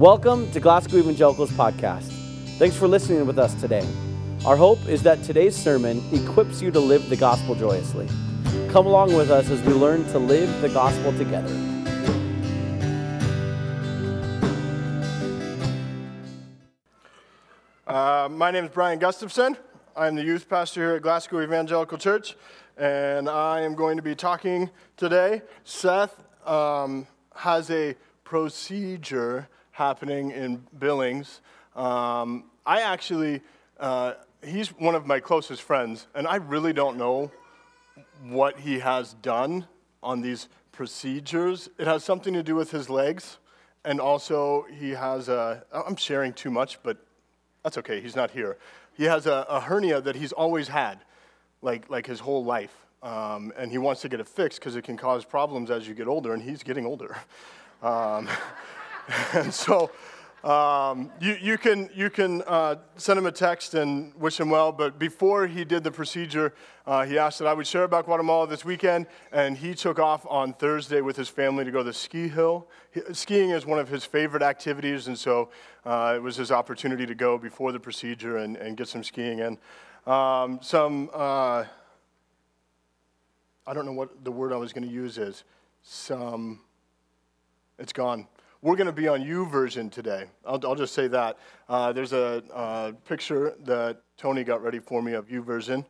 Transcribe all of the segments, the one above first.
Welcome to Glasgow Evangelical's podcast. Thanks for listening with us today. Our hope is that today's sermon equips you to live the gospel joyously. Come along with us as we learn to live the gospel together. My name is Brian Gustafson. I'm the youth pastor here at Glasgow Evangelical Church, and I am going to be talking today. Seth has a procedure happening in Billings. I actually, he's one of my closest friends, and I really don't know what he has done on these procedures. It has something to do with his legs, and also he has a, I'm sharing too much, but that's okay, he's not here. He has a hernia that he's always had, like his whole life, and he wants to get it fixed because it can cause problems as you get older, and he's getting older. And so you can send him a text and wish him well, but before he did the procedure, he asked that I would share about Guatemala this weekend, and he took off on Thursday with his family to go to the ski hill. Skiing is one of his favorite activities, and so it was his opportunity to go before the procedure and get some skiing in. I don't know what the word I was going to use is, it's gone. We're going to be on YouVersion today. I'll just say that. There's a picture that Tony got ready for me of YouVersion.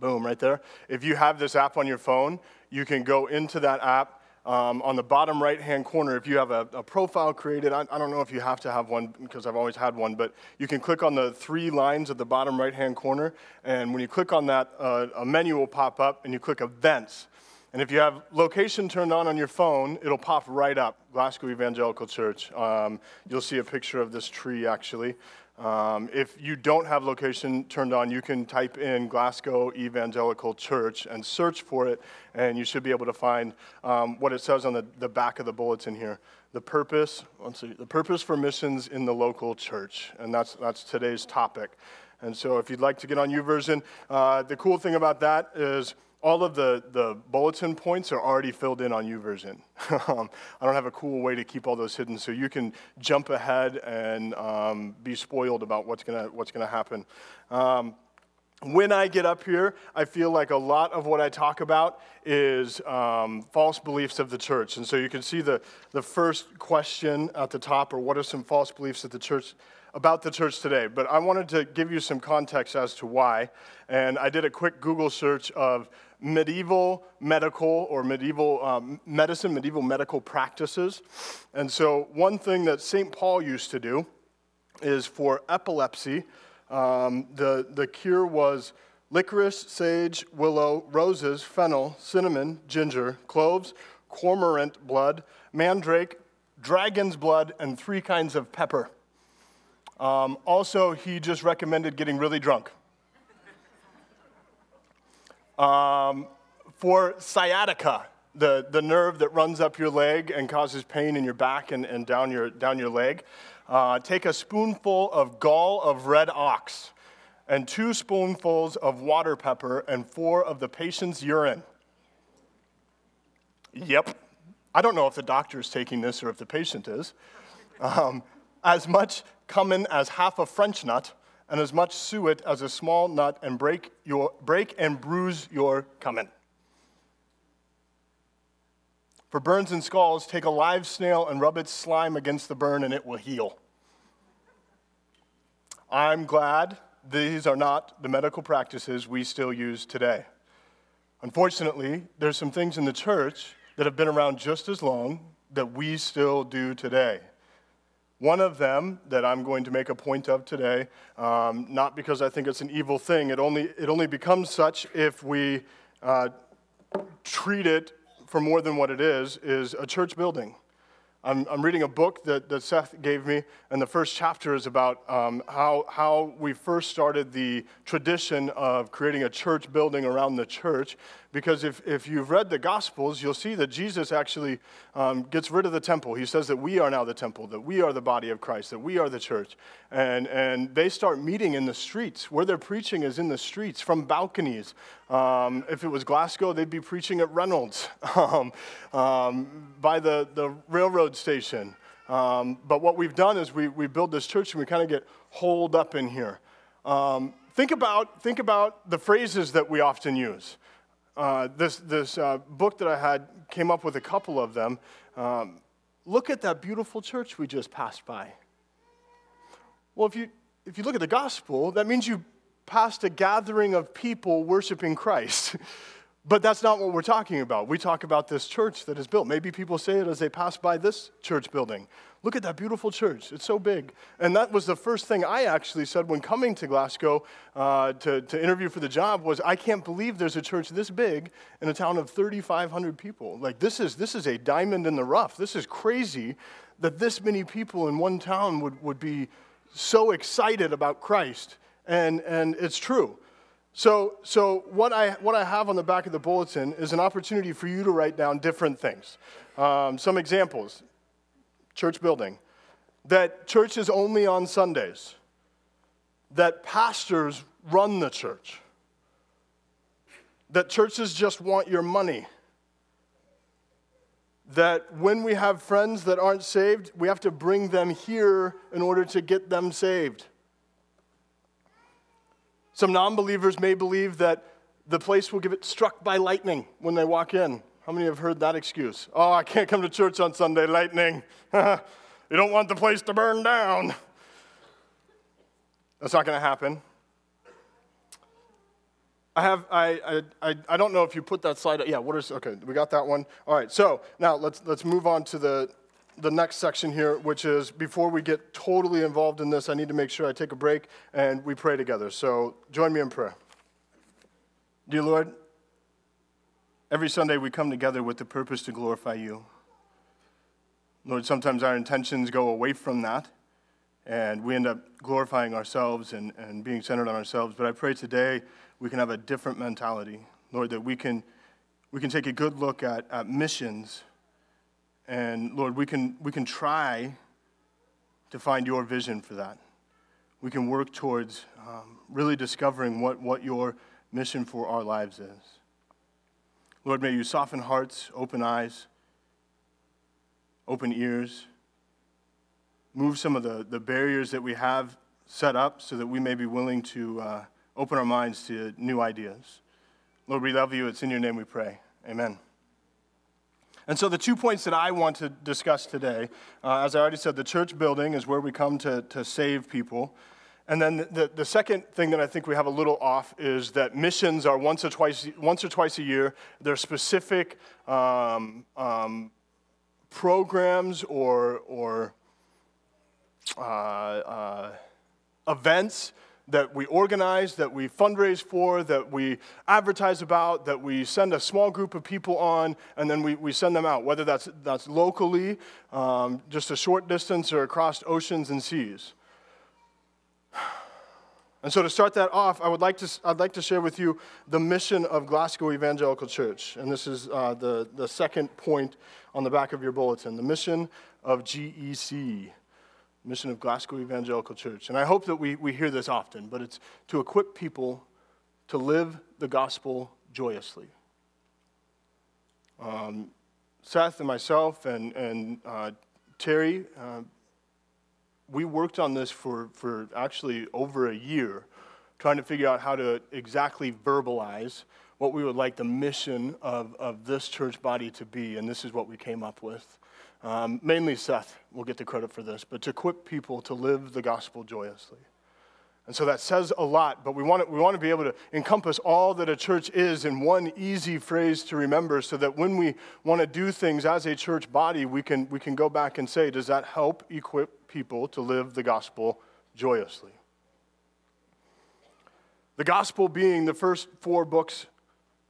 Boom, right there. If you have this app on your phone, you can go into that app. On the bottom right-hand corner, if you have a profile created, I don't know if you have to have one because I've always had one, but you can click on the three lines at the bottom right-hand corner, and when you click on that, a menu will pop up, and you click Events. And if you have location turned on your phone, it'll pop right up, Glasgow Evangelical Church. You'll see a picture of this tree, actually. If you don't have location turned on, you can type in Glasgow Evangelical Church and search for it, and you should be able to find what it says on the back of the bulletin here. The purpose for missions in the local church, and that's today's topic. And so if you'd like to get on YouVersion, the cool thing about that is all of the bulletin points are already filled in on YouVersion. I don't have a cool way to keep all those hidden, so you can jump ahead and be spoiled about what's gonna happen. When I get up here, I feel like a lot of what I talk about is false beliefs of the church. And so you can see the first question at the top, or what are some false beliefs of the church about the church today, but I wanted to give you some context as to why, and I did a quick Google search of medieval medical practices, and so one thing that St. Paul used to do is for epilepsy, the cure was licorice, sage, willow, roses, fennel, cinnamon, ginger, cloves, cormorant blood, mandrake, dragon's blood, and 3 kinds of pepper. Also, he just recommended getting really drunk. For sciatica, the nerve that runs up your leg and causes pain in your back and down your leg, take a spoonful of gall of red ox and 2 spoonfuls of water pepper and 4 of the patient's urine. Yep. I don't know if the doctor is taking this or if the patient is. As much cumin as half a French nut, and as much suet as a small nut, and break and bruise your cumin. For burns and scalds, take a live snail and rub its slime against the burn, and it will heal. I'm glad these are not the medical practices we still use today. Unfortunately, there's some things in the church that have been around just as long that we still do today. One of them that I'm going to make a point of today, not because I think it's an evil thing, it only becomes such if we treat it for more than what it is a church building. I'm reading a book that Seth gave me, and the first chapter is about how we first started the tradition of creating a church building around the church, because if you've read the Gospels, you'll see that Jesus actually gets rid of the temple. He says that we are now the temple, that we are the body of Christ, that we are the church. And they start meeting in the streets. Where they're preaching is in the streets, from balconies. If it was Glasgow, they'd be preaching at Reynolds, by the railroad station. But what we've done is we build this church and we kind of get holed up in here. Think about the phrases that we often use. This book that I had came up with a couple of them. Look at that beautiful church we just passed by. Well, if you look at the gospel, that means you passed a gathering of people worshiping Christ. But that's not what we're talking about. We talk about this church that is built. Maybe people say it as they pass by this church building. Look at that beautiful church. It's so big. And that was the first thing I actually said when coming to Glasgow to interview for the job was, I can't believe there's a church this big in a town of 3,500 people. Like, this is a diamond in the rough. This is crazy that this many people in one town would be so excited about Christ. And it's true. So what I have on the back of the bulletin is an opportunity for you to write down different things. Some examples. Church building. That church is only on Sundays. That pastors run the church. That churches just want your money. That when we have friends that aren't saved, we have to bring them here in order to get them saved. Some non-believers may believe that the place will get struck by lightning when they walk in. How many have heard that excuse? Oh, I can't come to church on Sunday, lightning. You don't want the place to burn down. That's not going to happen. I don't know if you put that slide up. Yeah, okay, we got that one. All right, so now let's move on to the next section here, which is before we get totally involved in this, I need to make sure I take a break and we pray together. So join me in prayer. Dear Lord, every Sunday we come together with the purpose to glorify you. Lord, sometimes our intentions go away from that and we end up glorifying ourselves and being centered on ourselves. But I pray today we can have a different mentality, Lord, that we can take a good look at missions. And Lord, we can try to find your vision for that. We can work towards really discovering what your mission for our lives is. Lord, may you soften hearts, open eyes, open ears. Move some of the barriers that we have set up so that we may be willing to open our minds to new ideas. Lord, we love you. It's in your name we pray. Amen. And so the 2 points that I want to discuss today, as I already said, the church building is where we come to save people. And then the second thing that I think we have a little off is that missions are once or twice a year. They're specific programs or events that we organize, that we fundraise for, that we advertise about, that we send a small group of people on, and then we send them out, whether that's locally, just a short distance, or across oceans and seas. And so to start that off, I'd like to share with you the mission of Glasgow Evangelical Church. And this is the second point on the back of your bulletin, the mission of GEC. Mission of Glasgow Evangelical Church. And I hope that we hear this often, but it's to equip people to live the gospel joyously. Seth and myself and Terry, we worked on this for actually over a year, trying to figure out how to exactly verbalize what we would like the mission of this church body to be, and this is what we came up with. Mainly Seth will get the credit for this, but to equip people to live the gospel joyously. And so that says a lot, but we want to be able to encompass all that a church is in one easy phrase to remember so that when we want to do things as a church body, we can go back and say, does that help equip people to live the gospel joyously? The gospel being the first 4 books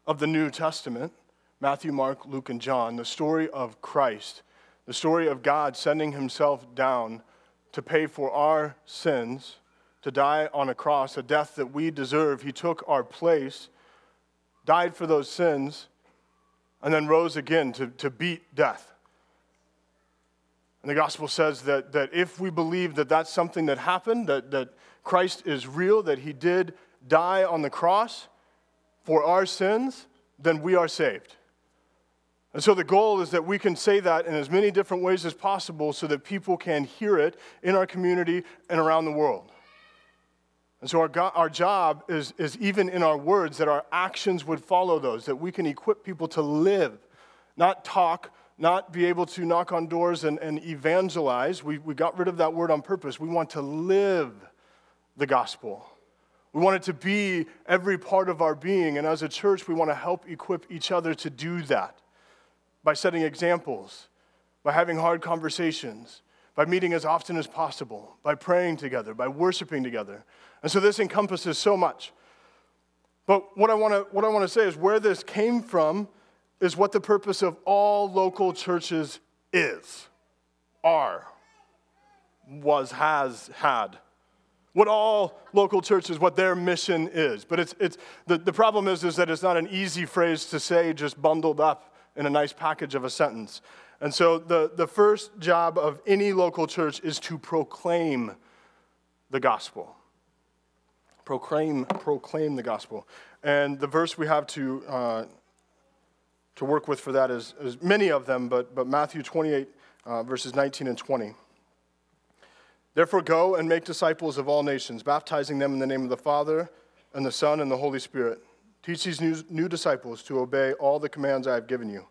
of the New Testament, Matthew, Mark, Luke, and John, the story of Christ. The story of God sending himself down to pay for our sins, to die on a cross, a death that we deserve. He took our place, died for those sins, and then rose again to beat death. And the gospel says that if we believe that that's something that happened, that Christ is real, that he did die on the cross for our sins, then we are saved. And so the goal is that we can say that in as many different ways as possible so that people can hear it in our community and around the world. And so our job is even in our words that our actions would follow those, that we can equip people to live, not talk, not be able to knock on doors and evangelize. We got rid of that word on purpose. We want to live the gospel. We want it to be every part of our being. And as a church, we want to help equip each other to do that. By setting examples, by having hard conversations, by meeting as often as possible, by praying together, by worshiping together. And so this encompasses so much. But what I want to say is where this came from is what the purpose of all local churches is, are, was, has, had. What all local churches, what their mission is. But the problem is that it's not an easy phrase to say just bundled up in a nice package of a sentence. And so the first job of any local church is to proclaim the gospel. Proclaim the gospel. And the verse we have to work with for that is many of them, but Matthew 28, verses 19 and 20. Therefore go and make disciples of all nations, baptizing them in the name of the Father and the Son and the Holy Spirit. Teach these new disciples to obey all the commands I have given you.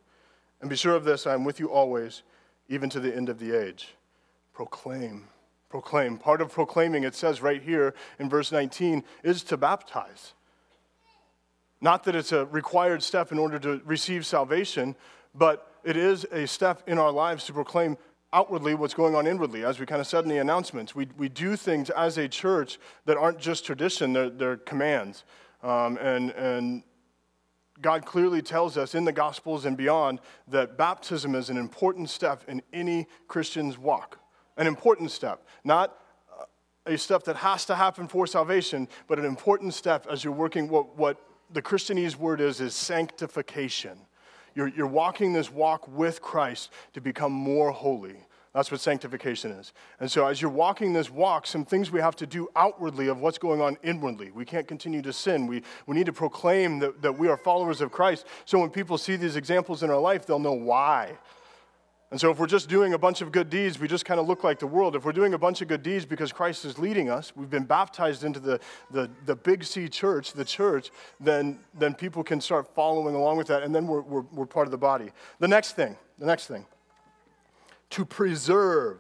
And be sure of this, I am with you always, even to the end of the age. Proclaim. Part of proclaiming, it says right here in verse 19, is to baptize. Not that it's a required step in order to receive salvation, but it is a step in our lives to proclaim outwardly what's going on inwardly, as we kind of said in the announcements. We do things as a church that aren't just tradition, they're commands. And God clearly tells us in the Gospels and beyond that baptism is an important step in any Christian's walk. An important step, not a step that has to happen for salvation, but an important step as you're working what the Christianese word is sanctification. You're walking this walk with Christ to become more holy. That's what sanctification is. And so as you're walking this walk, some things we have to do outwardly of what's going on inwardly. We can't continue to sin. We need to proclaim that we are followers of Christ. So when people see these examples in our life, they'll know why. And so if we're just doing a bunch of good deeds, we just kind of look like the world. If we're doing a bunch of good deeds because Christ is leading us, we've been baptized into the big C church, the church, then people can start following along with that. And then we're part of the body. The next thing. To preserve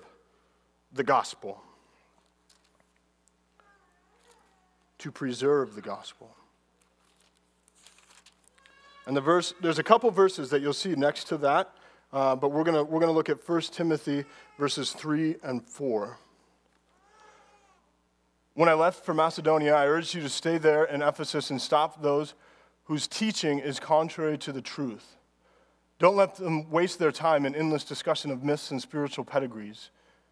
the gospel. And the verse, there's a couple verses that you'll see next to that, but we're gonna look at 1 Timothy verses 3 and 4. When I left for Macedonia, I urged you to stay there in Ephesus and stop those whose teaching is contrary to the truth. Don't let them waste their time in endless discussion of myths and spiritual pedigrees.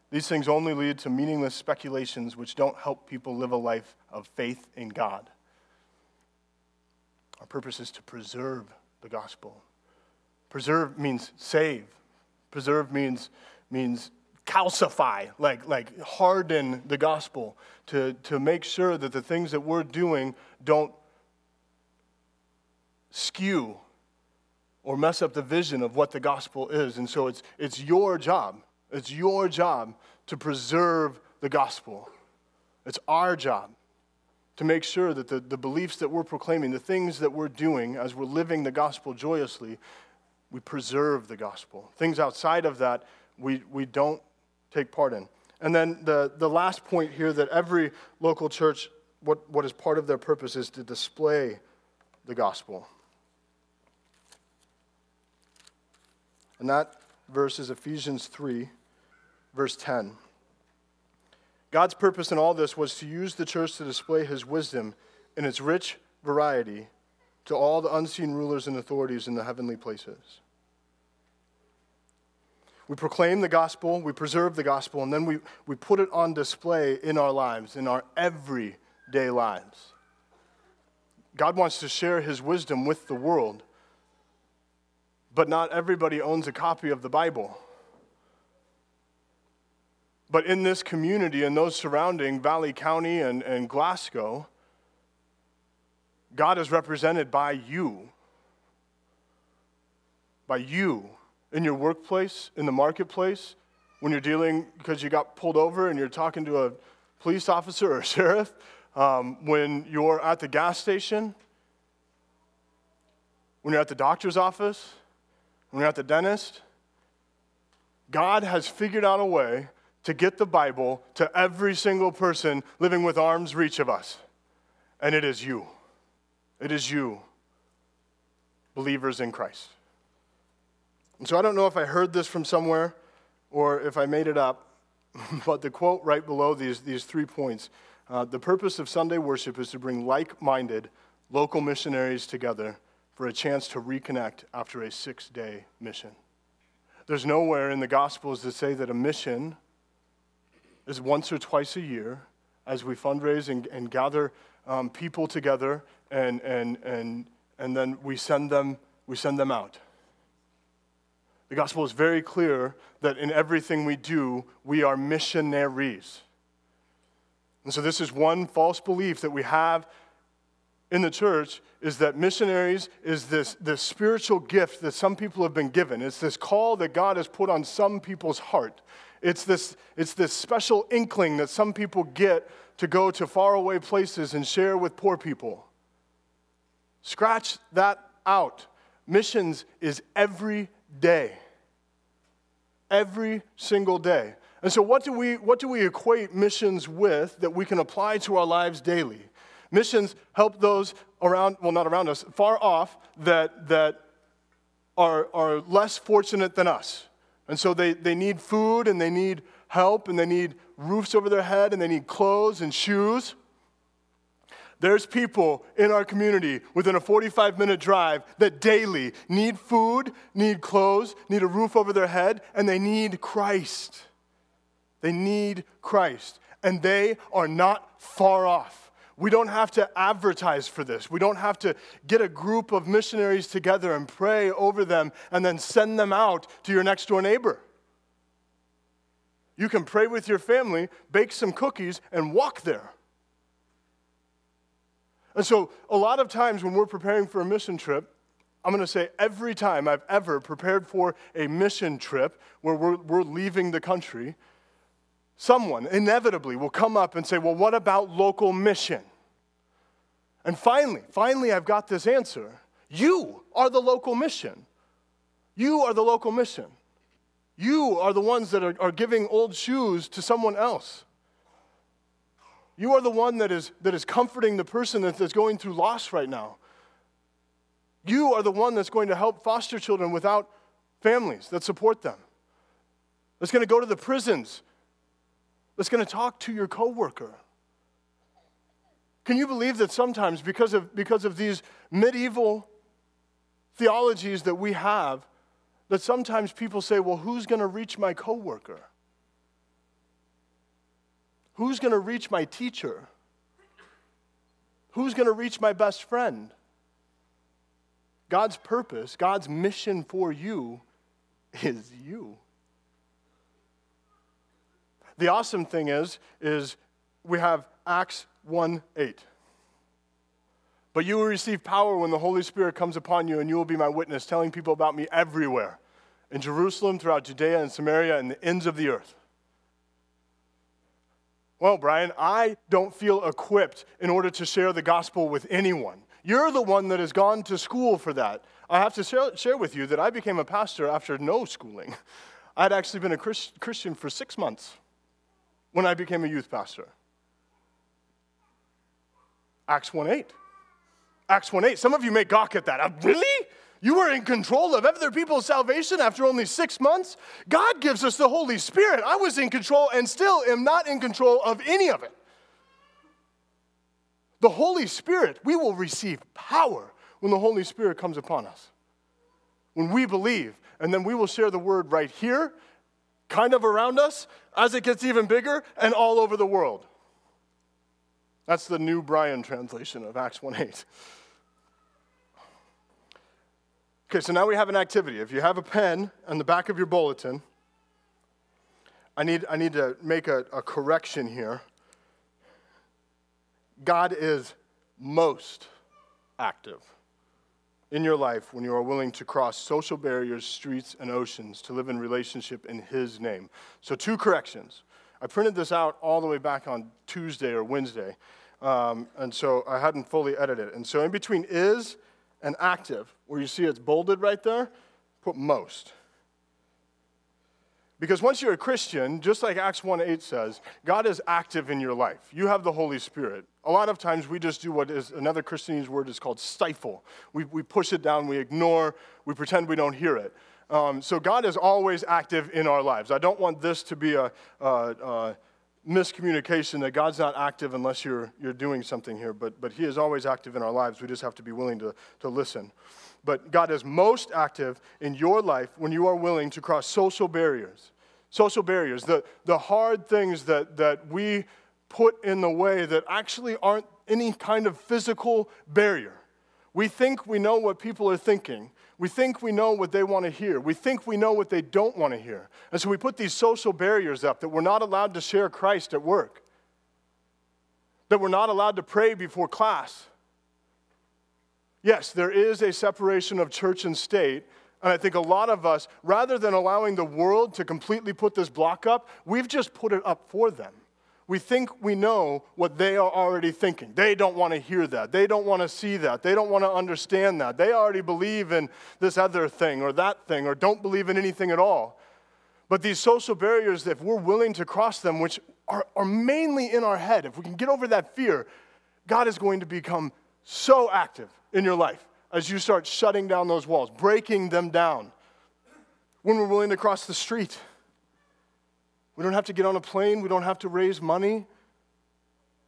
These things only lead to meaningless speculations which don't help people live a life of faith in God. Our purpose is to preserve the gospel. Preserve means save. Preserve means calcify, like harden the gospel to make sure that the things that we're doing don't skew or mess up the vision of what the gospel is. And so it's your job to preserve the gospel. It's our job to make sure that the beliefs that we're proclaiming, the things that we're doing as we're living the gospel joyously, we preserve the gospel. Things outside of that, we don't take part in. And then the last point here, that every local church, what is part of their purpose is to display the gospel. And that verse is Ephesians 3, verse 10. God's purpose in all this was to use the church to display his wisdom in its rich variety to all the unseen rulers and authorities in the heavenly places. We proclaim the gospel, we preserve the gospel, and then we put it on display in our lives, in our everyday lives. God wants to share his wisdom with the world. But not everybody owns a copy of the Bible. But in this community and those surrounding Valley County and Glasgow, God is represented by you, by you in your workplace, in the marketplace, when you're dealing because you got pulled over and you're talking to a police officer or a sheriff, when you're at the gas station, when you're at the doctor's office, when you're at the dentist. God has figured out a way to get the Bible to every single person living with arm's reach of us. And it is you. It is you, believers in Christ. And so I don't know if I heard this from somewhere or if I made it up, but the quote right below these 3 points, the purpose of Sunday worship is to bring like-minded local missionaries together for a chance to reconnect after a 6-day mission. There's nowhere in the Gospels that say that a mission is once or twice a year as we fundraise and gather people together and then we send them out. The Gospel is very clear that in everything we do, we are missionaries. And so this is one false belief that we have in the church, is that missionaries is this spiritual gift that some people have been given. It's this call that God has put on some people's heart. It's this special inkling that some people get to go to faraway places and share with poor people. Scratch that out. Missions is every day. Every single day. And so what do we equate missions with that we can apply to our lives daily? Missions help those around, well, not around us, far off, that are less fortunate than us. And so they need food, and they need help, and they need roofs over their head, and they need clothes and shoes. There's people in our community within a 45-minute drive that daily need food, need clothes, need a roof over their head, and they need Christ. They need Christ, and they are not far off. We don't have to advertise for this. We don't have to get a group of missionaries together and pray over them and then send them out to your next door neighbor. You can pray with your family, bake some cookies, and walk there. And so a lot of times when we're preparing for a mission trip, I'm going to say every time I've ever prepared for a mission trip where we're leaving the country, someone inevitably will come up and say, well, what about local mission? And finally, I've got this answer. You are the local mission. You are the local mission. You are the ones that are giving old shoes to someone else. You are the one that is comforting the person that's going through loss right now. You are the one that's going to help foster children without families that support them. That's going to go to the prisons. That's going to talk to your coworker. Can you believe that sometimes because of these medieval theologies that we have, that sometimes people say, well, who's going to reach my coworker? Who's going to reach my teacher? Who's going to reach my best friend? God's purpose, God's mission for you is you. The awesome thing is we have Acts 1:8. But you will receive power when the Holy Spirit comes upon you, and you will be my witness, telling people about me everywhere, in Jerusalem, throughout Judea and Samaria, and the ends of the earth. Well, Brian, I don't feel equipped in order to share the gospel with anyone. You're the one that has gone to school for that. I have to share with you that I became a pastor after no schooling. I'd actually been a Christian for 6 months. When I became a youth pastor. Acts 1:8. Acts 1:8. Some of you may gawk at that. Really? You were in control of other people's salvation after only 6 months? God gives us the Holy Spirit. I was in control and still am not in control of any of it. The Holy Spirit, we will receive power when the Holy Spirit comes upon us. When we believe, and then we will share the word right here, kind of around us, as it gets even bigger, and all over the world. That's the New Brian translation of Acts 1:8. Okay, so now we have an activity. If you have a pen on the back of your bulletin, I need to make a correction here. God is most active. in your life when you are willing to cross social barriers, streets, and oceans to live in relationship in his name. So two corrections. I printed this out all the way back on Tuesday or Wednesday, and so I hadn't fully edited it. And so in between is and active, where you see it's bolded right there, put most. Because once you're a Christian, just like Acts 1:8 says, God is active in your life. You have the Holy Spirit. A lot of times we just do what is another Christianese word is called stifle. We push it down, we ignore, we pretend we don't hear it. So God is always active in our lives. I don't want this to be a miscommunication that God's not active unless you're doing something here. But he is always active in our lives. We just have to be willing to listen. But God is most active in your life when you are willing to cross social barriers. Social barriers, the hard things that we put in the way that actually aren't any kind of physical barrier. We think we know what people are thinking. We think we know what they want to hear. We think we know what they don't want to hear. And so we put these social barriers up that we're not allowed to share Christ at work, that we're not allowed to pray before class. Yes, there is a separation of church and state, and I think a lot of us, rather than allowing the world to completely put this block up, we've just put it up for them. We think we know what they are already thinking. They don't want to hear that. They don't want to see that. They don't want to understand that. They already believe in this other thing or that thing or don't believe in anything at all. But these social barriers, if we're willing to cross them, which are mainly in our head, if we can get over that fear, God is going to become so active in your life as you start shutting down those walls, breaking them down. When we're willing to cross the street, we don't have to get on a plane. We don't have to raise money.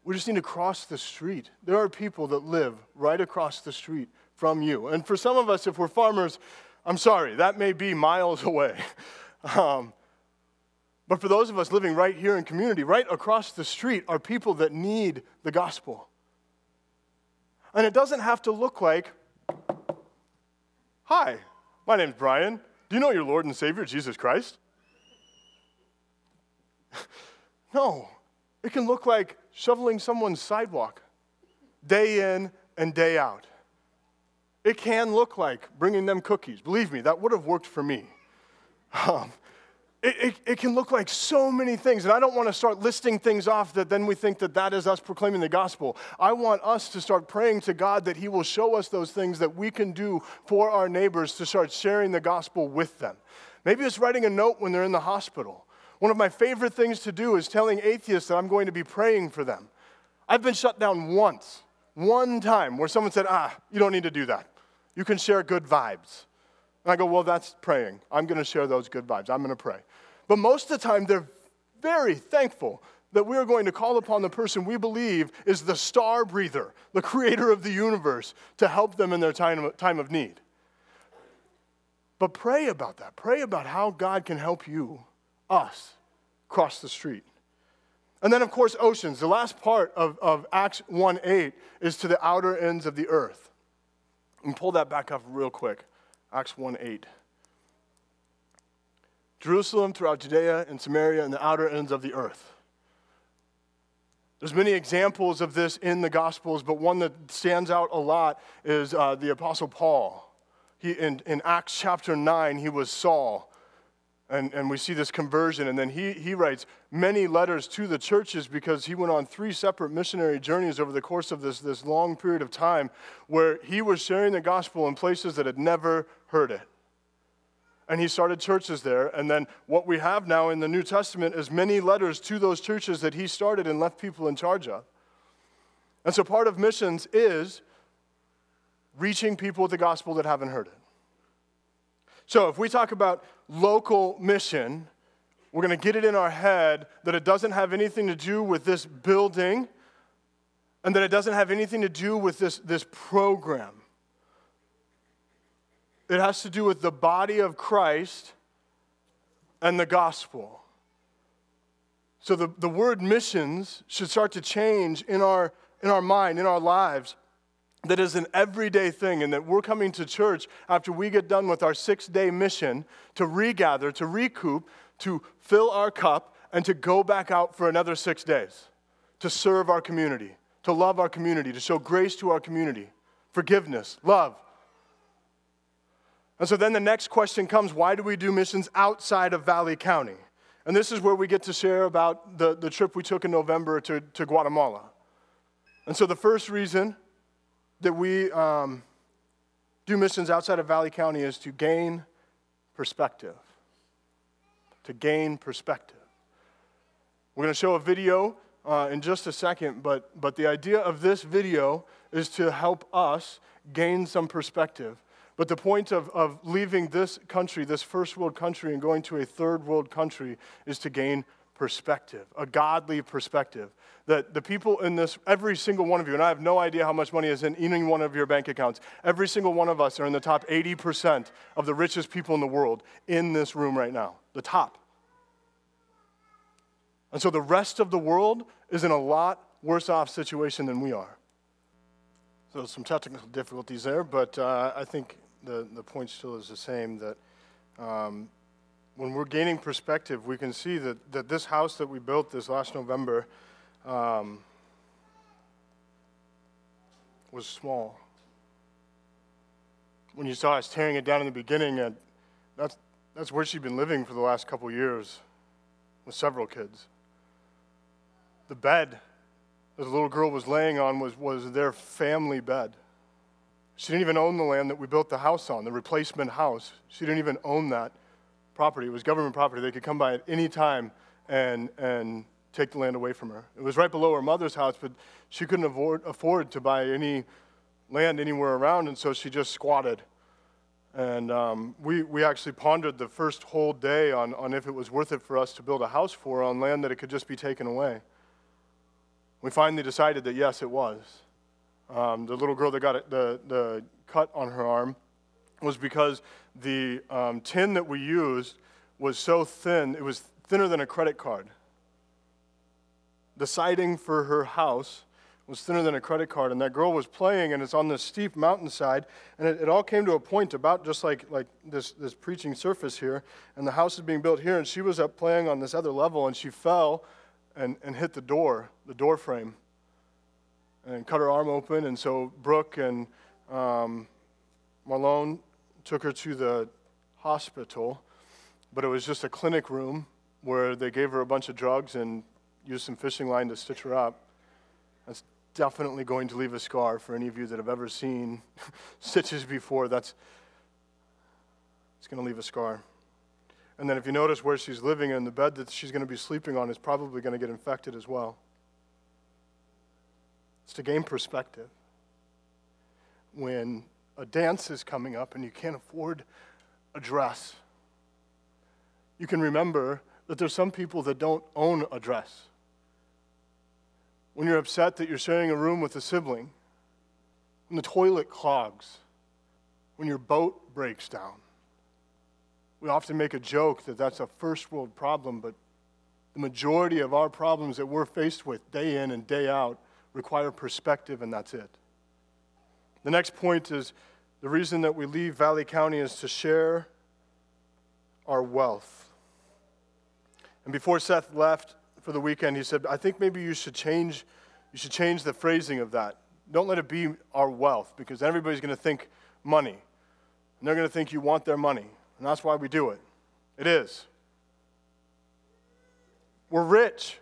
We just need to cross the street. There are people that live right across the street from you. And for some of us, if we're farmers, I'm sorry, that may be miles away. But for those of us living right here in community, right across the street are people that need the gospel. And it doesn't have to look like, hi, my name's Brian. Do you know your Lord and Savior, Jesus Christ? No. It can look like shoveling someone's sidewalk day in and day out. It can look like bringing them cookies. Believe me, that would have worked for me. It can look like so many things, and I don't want to start listing things off that then we think that is us proclaiming the gospel. I want us to start praying to God that he will show us those things that we can do for our neighbors to start sharing the gospel with them. Maybe it's writing a note when they're in the hospital. One of my favorite things to do is telling atheists that I'm going to be praying for them. I've been shut down one time, where someone said, you don't need to do that. You can share good vibes. And I go, well, that's praying. I'm going to share those good vibes. I'm going to pray. But most of the time, they're very thankful that we're going to call upon the person we believe is the star breather, the creator of the universe, to help them in their time of need. But pray about that. Pray about how God can help you, us, cross the street. And then, of course, oceans. The last part of Acts 1:8 is to the outer ends of the earth. And pull that back up real quick. Acts 1:8. Jerusalem throughout Judea and Samaria and the outer ends of the earth. There's many examples of this in the Gospels, but one that stands out a lot is the Apostle Paul. In Acts chapter 9, he was Saul. And we see this conversion, and then he writes many letters to the churches because he went on 3 separate missionary journeys over the course of this long period of time where he was sharing the gospel in places that had never heard it. And he started churches there, and then what we have now in the New Testament is many letters to those churches that he started and left people in charge of. And so part of missions is reaching people with the gospel that haven't heard it. So if we talk about local mission, we're going to get it in our head that it doesn't have anything to do with this building and that it doesn't have anything to do with this program. It has to do with the body of Christ and the gospel. So the word missions should start to change in our mind, in our lives. That is an everyday thing, and that we're coming to church after we get done with our 6-day mission to regather, to recoup, to fill our cup, and to go back out for another 6 days, to serve our community, to love our community, to show grace to our community, forgiveness, love. And so then the next question comes, why do we do missions outside of Valley County? And this is where we get to share about the trip we took in November to Guatemala. And so the first reason that we do missions outside of Valley County is to gain perspective. To gain perspective. We're going to show a video in just a second, but the idea of this video is to help us gain some perspective. But the point of leaving this country, this first world country, and going to a third world country is to gain perspective, a godly perspective. That the people in this, every single one of you, and I have no idea how much money is in any one of your bank accounts, every single one of us are in the top 80% of the richest people in the world in this room right now, the top. And so the rest of the world is in a lot worse off situation than we are. So some technical difficulties there, but I think the point still is the same, that when we're gaining perspective, we can see that this house that we built this last November was small. When you saw us tearing it down in the beginning, that's where she'd been living for the last couple years with several kids. The bed that the little girl was laying on was their family bed. She didn't even own the land that we built the house on, the replacement house. She didn't even own that property. It was government property. They could come by at any time and take the land away from her. It was right below her mother's house, but she couldn't afford to buy any land anywhere around, and so she just squatted. And we actually pondered the first whole day on if it was worth it for us to build a house for her on land that it could just be taken away. We finally decided that, yes, it was. The little girl that got the cut on her arm was because the tin that we used was so thin, it was thinner than a credit card. The siding for her house was thinner than a credit card, and that girl was playing, and it's on this steep mountainside, and it all came to a point about just like this preaching surface here, and the house is being built here, and she was up playing on this other level, and she fell and hit the door frame, and cut her arm open. And so Brooke and Marlon took her to the hospital, but it was just a clinic room where they gave her a bunch of drugs and used some fishing line to stitch her up. That's definitely going to leave a scar for any of you that have ever seen stitches before. It's going to leave a scar. And then if you notice where she's living and the bed that she's going to be sleeping on is probably going to get infected as well. It's to gain perspective. When a dance is coming up and you can't afford a dress, you can remember that there's some people that don't own a dress. When you're upset that you're sharing a room with a sibling, when the toilet clogs, when your boat breaks down, we often make a joke that that's a first world problem, but the majority of our problems that we're faced with day in and day out require perspective, and that's it. The next point is the reason that we leave Valley County is to share our wealth. And before Seth left for the weekend, he said, I think maybe you should change the phrasing of that. Don't let it be our wealth, because everybody's going to think money, and they're going to think you want their money. And that's why we do it. It is. We're rich.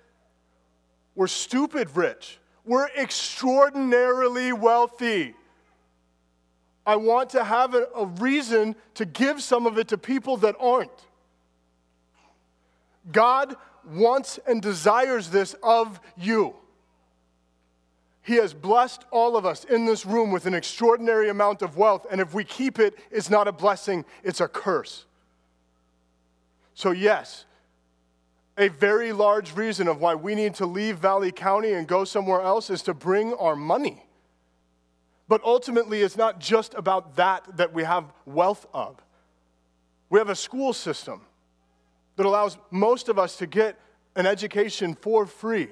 We're stupid rich. We're extraordinarily wealthy. I want to have a reason to give some of it to people that aren't. God wants and desires this of you. He has blessed all of us in this room with an extraordinary amount of wealth, and if we keep it, it's not a blessing, it's a curse. So yes, a very large reason of why we need to leave Valley County and go somewhere else is to bring our money. But ultimately, it's not just about that we have wealth of. We have a school system that allows most of us to get an education for free.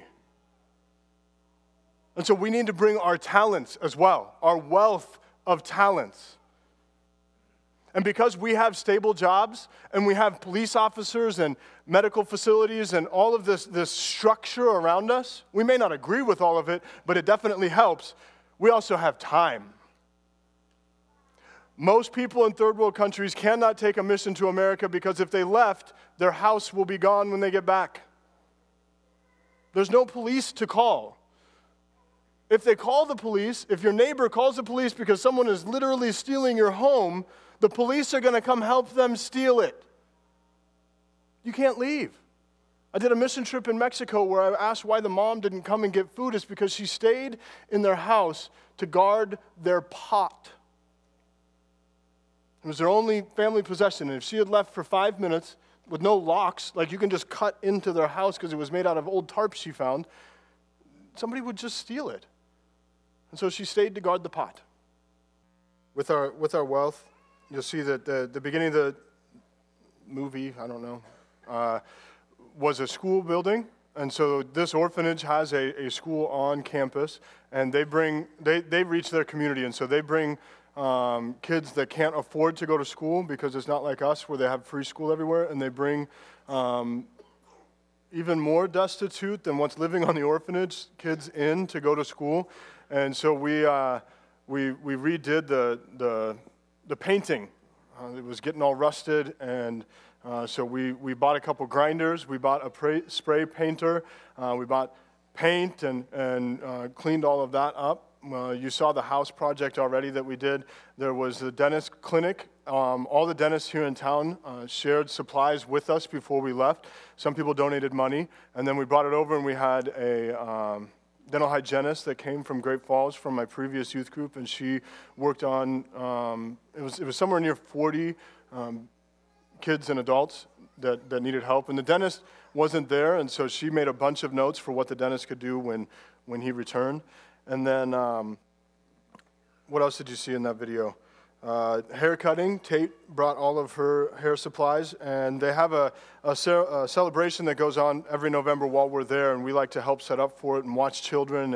And so we need to bring our talents as well, our wealth of talents. And because we have stable jobs and we have police officers and medical facilities and all of this structure around us, we may not agree with all of it, but it definitely helps. We also have time. Most people in third world countries cannot take a mission to America because if they left, their house will be gone when they get back. There's no police to call. If they call the police, if your neighbor calls the police because someone is literally stealing your home, the police are going to come help them steal it. You can't leave. I did a mission trip in Mexico where I asked why the mom didn't come and get food. It's because she stayed in their house to guard their pot. It was their only family possession. And if she had left for 5 minutes with no locks, like you can just cut into their house because it was made out of old tarps she found, somebody would just steal it. And so she stayed to guard the pot. With our wealth, you'll see that the beginning of the movie, I don't know, was a school building. And so this orphanage has a school on campus, and they reach their community. And so they bring kids that can't afford to go to school because it's not like us where they have free school everywhere, and they bring even more destitute than what's living on the orphanage kids in to go to school. And so we redid the painting. It was getting all rusted, and so we bought a couple grinders, we bought a spray painter, we bought paint, and cleaned all of that up. You saw the house project already that we did. There was the dentist clinic. All the dentists here in town shared supplies with us before we left. Some people donated money, and then we brought it over, and we had a dental hygienist that came from Great Falls from my previous youth group, and she worked on, it was somewhere near 40 kids and adults that needed help, and the dentist wasn't there, and so she made a bunch of notes for what the dentist could do when he returned. And then, what else did you see in that video? Hair cutting. Tate brought all of her hair supplies, and they have a celebration that goes on every November while we're there, and we like to help set up for it and watch children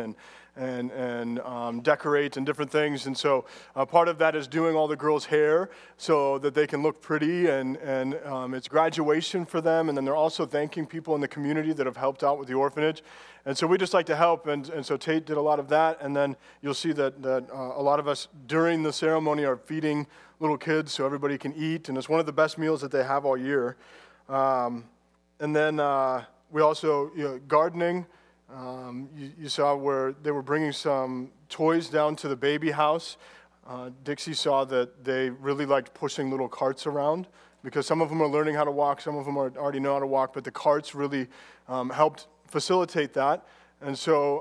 and decorate and different things. And so part of that is doing all the girls' hair so that they can look pretty, and it's graduation for them, and then they're also thanking people in the community that have helped out with the orphanage. And so we just like to help, and so Tate did a lot of that, and then you'll see that a lot of us during the ceremony are feeding little kids so everybody can eat, and it's one of the best meals that they have all year. And then we also, gardening. You saw where they were bringing some toys down to the baby house. Dixie saw that they really liked pushing little carts around because some of them are learning how to walk, some of them already know how to walk, but the carts really helped facilitate that. And so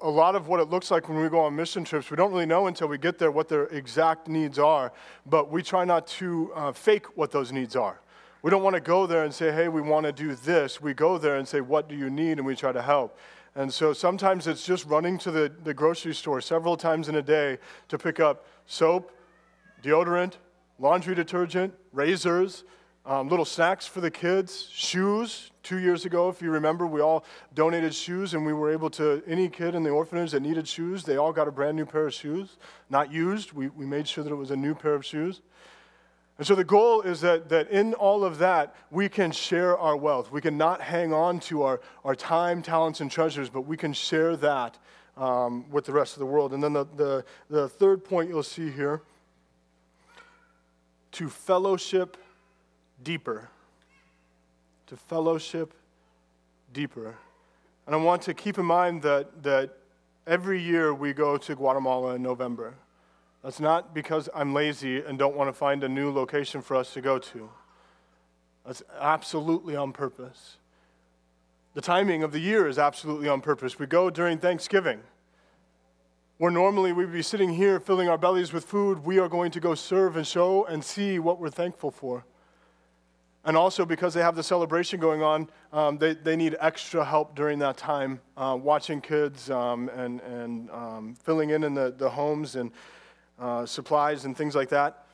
a lot of what it looks like when we go on mission trips, we don't really know until we get there what their exact needs are, but we try not to fake what those needs are. We don't want to go there and say, hey, we want to do this. We go there and say, what do you need? And we try to help. And so sometimes it's just running to the grocery store several times in a day to pick up soap, deodorant, laundry detergent, razors, little snacks for the kids, shoes. 2 years ago, if you remember, we all donated shoes, and we were able to, any kid in the orphanage that needed shoes, they all got a brand new pair of shoes, not used. We made sure that it was a new pair of shoes. And so the goal is that in all of that, we can share our wealth. We can not hang on to our time, talents, and treasures, but we can share that with the rest of the world. And then the third point you'll see here, to fellowship deeper. To fellowship deeper. And I want to keep in mind that every year we go to Guatemala in November. That's not because I'm lazy and don't want to find a new location for us to go to. That's absolutely on purpose. The timing of the year is absolutely on purpose. We go during Thanksgiving, where normally we'd be sitting here filling our bellies with food. We are going to go serve and show and see what we're thankful for. And also because they have the celebration going on, they need extra help during that time, watching kids and filling in the homes and supplies and things like that.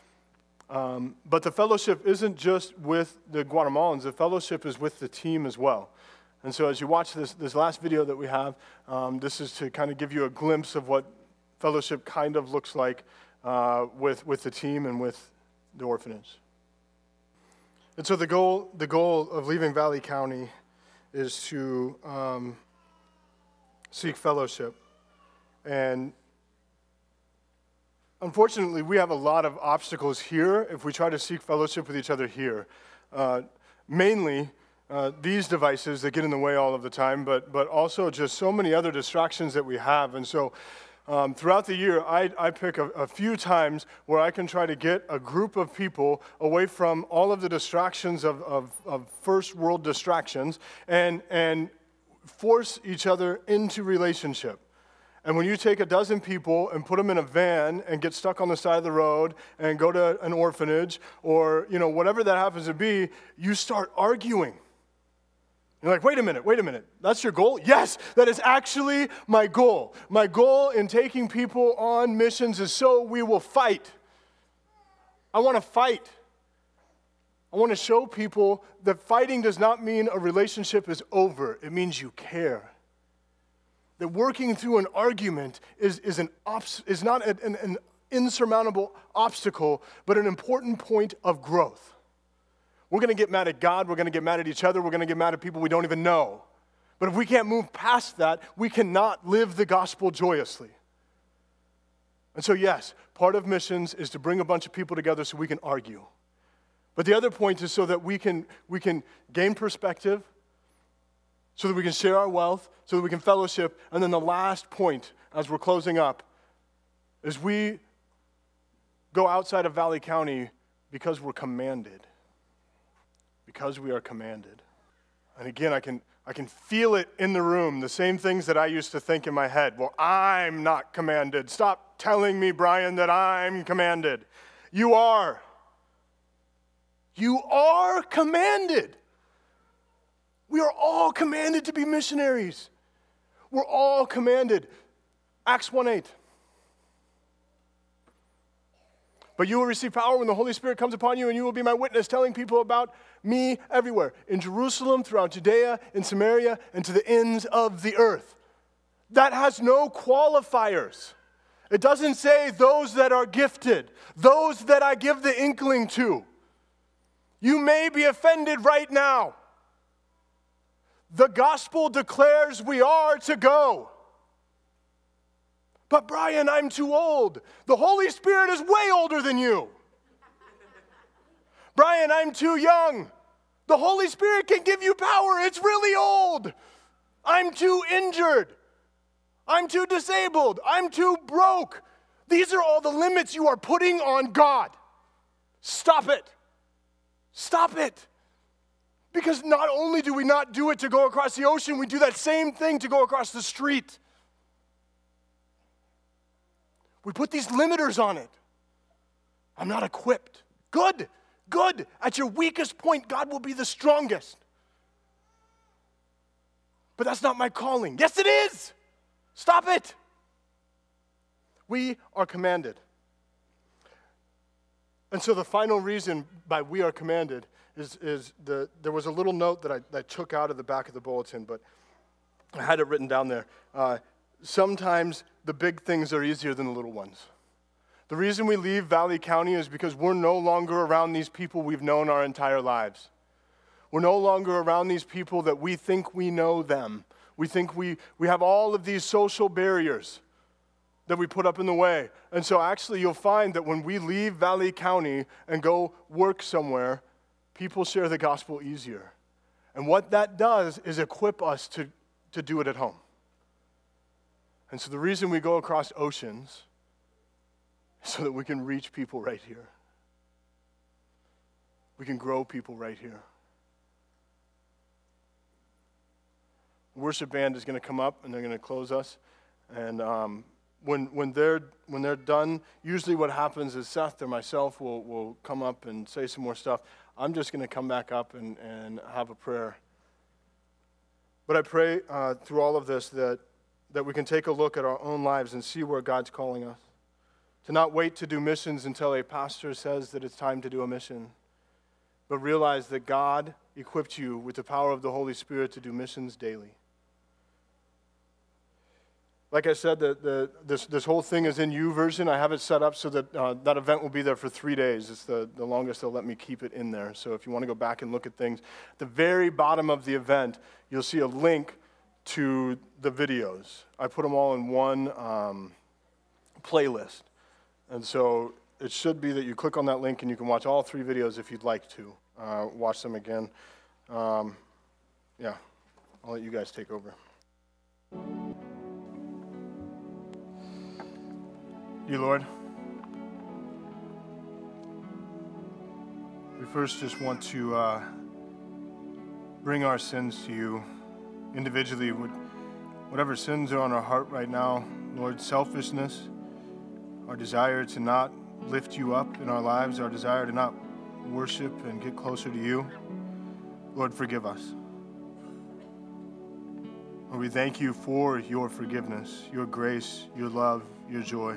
But the fellowship isn't just with the Guatemalans. The fellowship is with the team as well. And so as you watch this last video that we have, this is to kind of give you a glimpse of what fellowship kind of looks like with the team and with the orphanage. And so the goal of leaving Valley County is to seek fellowship. And Unfortunately, we have a lot of obstacles here if we try to seek fellowship with each other here. Mainly, these devices that get in the way all of the time, but also just so many other distractions that we have. And so throughout the year, I pick a few times where I can try to get a group of people away from all of the distractions of first world distractions and force each other into relationship. And when you take a dozen people and put them in a van and get stuck on the side of the road and go to an orphanage or, you know, whatever that happens to be, you start arguing. You're like, wait a minute, that's your goal? Yes, that is actually my goal. My goal in taking people on missions is so we will fight. I want to fight. I want to show people that fighting does not mean a relationship is over. It means you care. That working through an argument is not an insurmountable obstacle, but an important point of growth. We're going to get mad at God. We're going to get mad at each other. We're going to get mad at people we don't even know. But if we can't move past that, we cannot live the gospel joyously. And so, yes, part of missions is to bring a bunch of people together so we can argue. But the other point is so that we can gain perspective, so that we can share our wealth, so that we can fellowship. And then the last point, as we're closing up, is we go outside of Valley County because we're commanded. Because we are commanded. And again, I can feel it in the room, the same things that I used to think in my head. Well, I'm not commanded. Stop telling me, Brian, that I'm commanded. You are. You are commanded. We are all commanded to be missionaries. We're all commanded. Acts 1:8. But you will receive power when the Holy Spirit comes upon you, and you will be my witness, telling people about me everywhere, in Jerusalem, throughout Judea, in Samaria, and to the ends of the earth. That has no qualifiers. It doesn't say those that are gifted, those that I give the inkling to. You may be offended right now. The gospel declares we are to go. But Brian, I'm too old. The Holy Spirit is way older than you. Brian, I'm too young. The Holy Spirit can give you power. It's really old. I'm too injured. I'm too disabled. I'm too broke. These are all the limits you are putting on God. Stop it. Stop it. Because not only do we not do it to go across the ocean, we do that same thing to go across the street. We put these limiters on it. I'm not equipped. Good. At your weakest point, God will be the strongest. But that's not my calling. Yes, it is. Stop it. We are commanded. And so the final reason by we are commanded is there was a little note that I took out of the back of the bulletin, but I had it written down there. Sometimes the big things are easier than the little ones. The reason we leave Valley County is because we're no longer around these people we've known our entire lives. We're no longer around these people that we think we know them. We think we have all of these social barriers that we put up in the way. And so actually you'll find that when we leave Valley County and go work somewhere, people share the gospel easier. And what that does is equip us to do it at home. And so the reason we go across oceans is so that we can reach people right here. We can grow people right here. The worship band is going to come up and they're going to close us. And when they're done, usually what happens is Seth or myself will come up and say some more stuff. I'm just going to come back up and have a prayer. But I pray through all of this that we can take a look at our own lives and see where God's calling us. To not wait to do missions until a pastor says that it's time to do a mission, but realize that God equipped you with the power of the Holy Spirit to do missions daily. Like I said, this whole thing is in YouVersion. I have it set up so that that event will be there for 3 days. It's the longest they'll let me keep it in there. So if you want to go back and look at things, at the very bottom of the event, you'll see a link to the videos. I put them all in one playlist. And so it should be that you click on that link and you can watch all three videos if you'd like to. Watch them again. Yeah, I'll let you guys take over. You, Lord, we first just want to bring our sins to you individually. Whatever sins are on our heart right now, Lord, selfishness, our desire to not lift you up in our lives, our desire to not worship and get closer to you, Lord, forgive us. Lord, we thank you for your forgiveness, your grace, your love, your joy.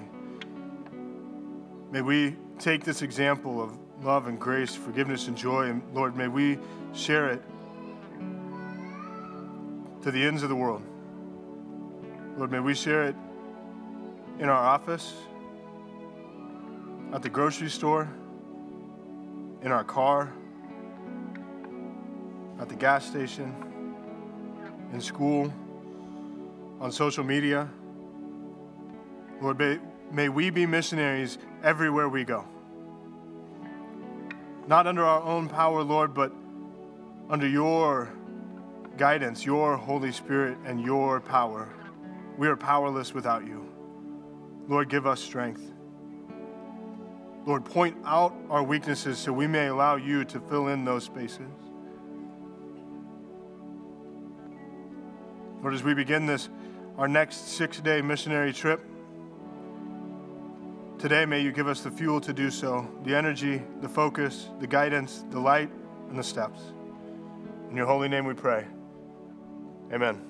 May we take this example of love and grace, forgiveness and joy, and Lord, may we share it to the ends of the world. Lord, may we share it in our office, at the grocery store, in our car, at the gas station, in school, on social media. Lord, may we be missionaries everywhere we go. Not under our own power, Lord, but under your guidance, your Holy Spirit, and your power. We are powerless without you. Lord, give us strength. Lord, point out our weaknesses so we may allow you to fill in those spaces. Lord, as we begin our next 6-day missionary trip, today may you give us the fuel to do so, the energy, the focus, the guidance, the light, and the steps. In your holy name we pray. Amen.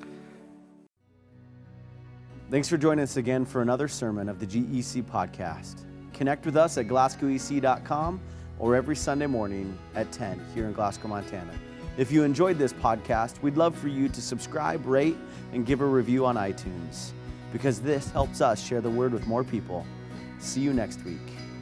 Thanks for joining us again for another sermon of the GEC podcast. Connect with us at GlasgowEC.com or every Sunday morning at 10 here in Glasgow, Montana. If you enjoyed this podcast, we'd love for you to subscribe, rate, and give a review on iTunes, because this helps us share the word with more people. See you next week.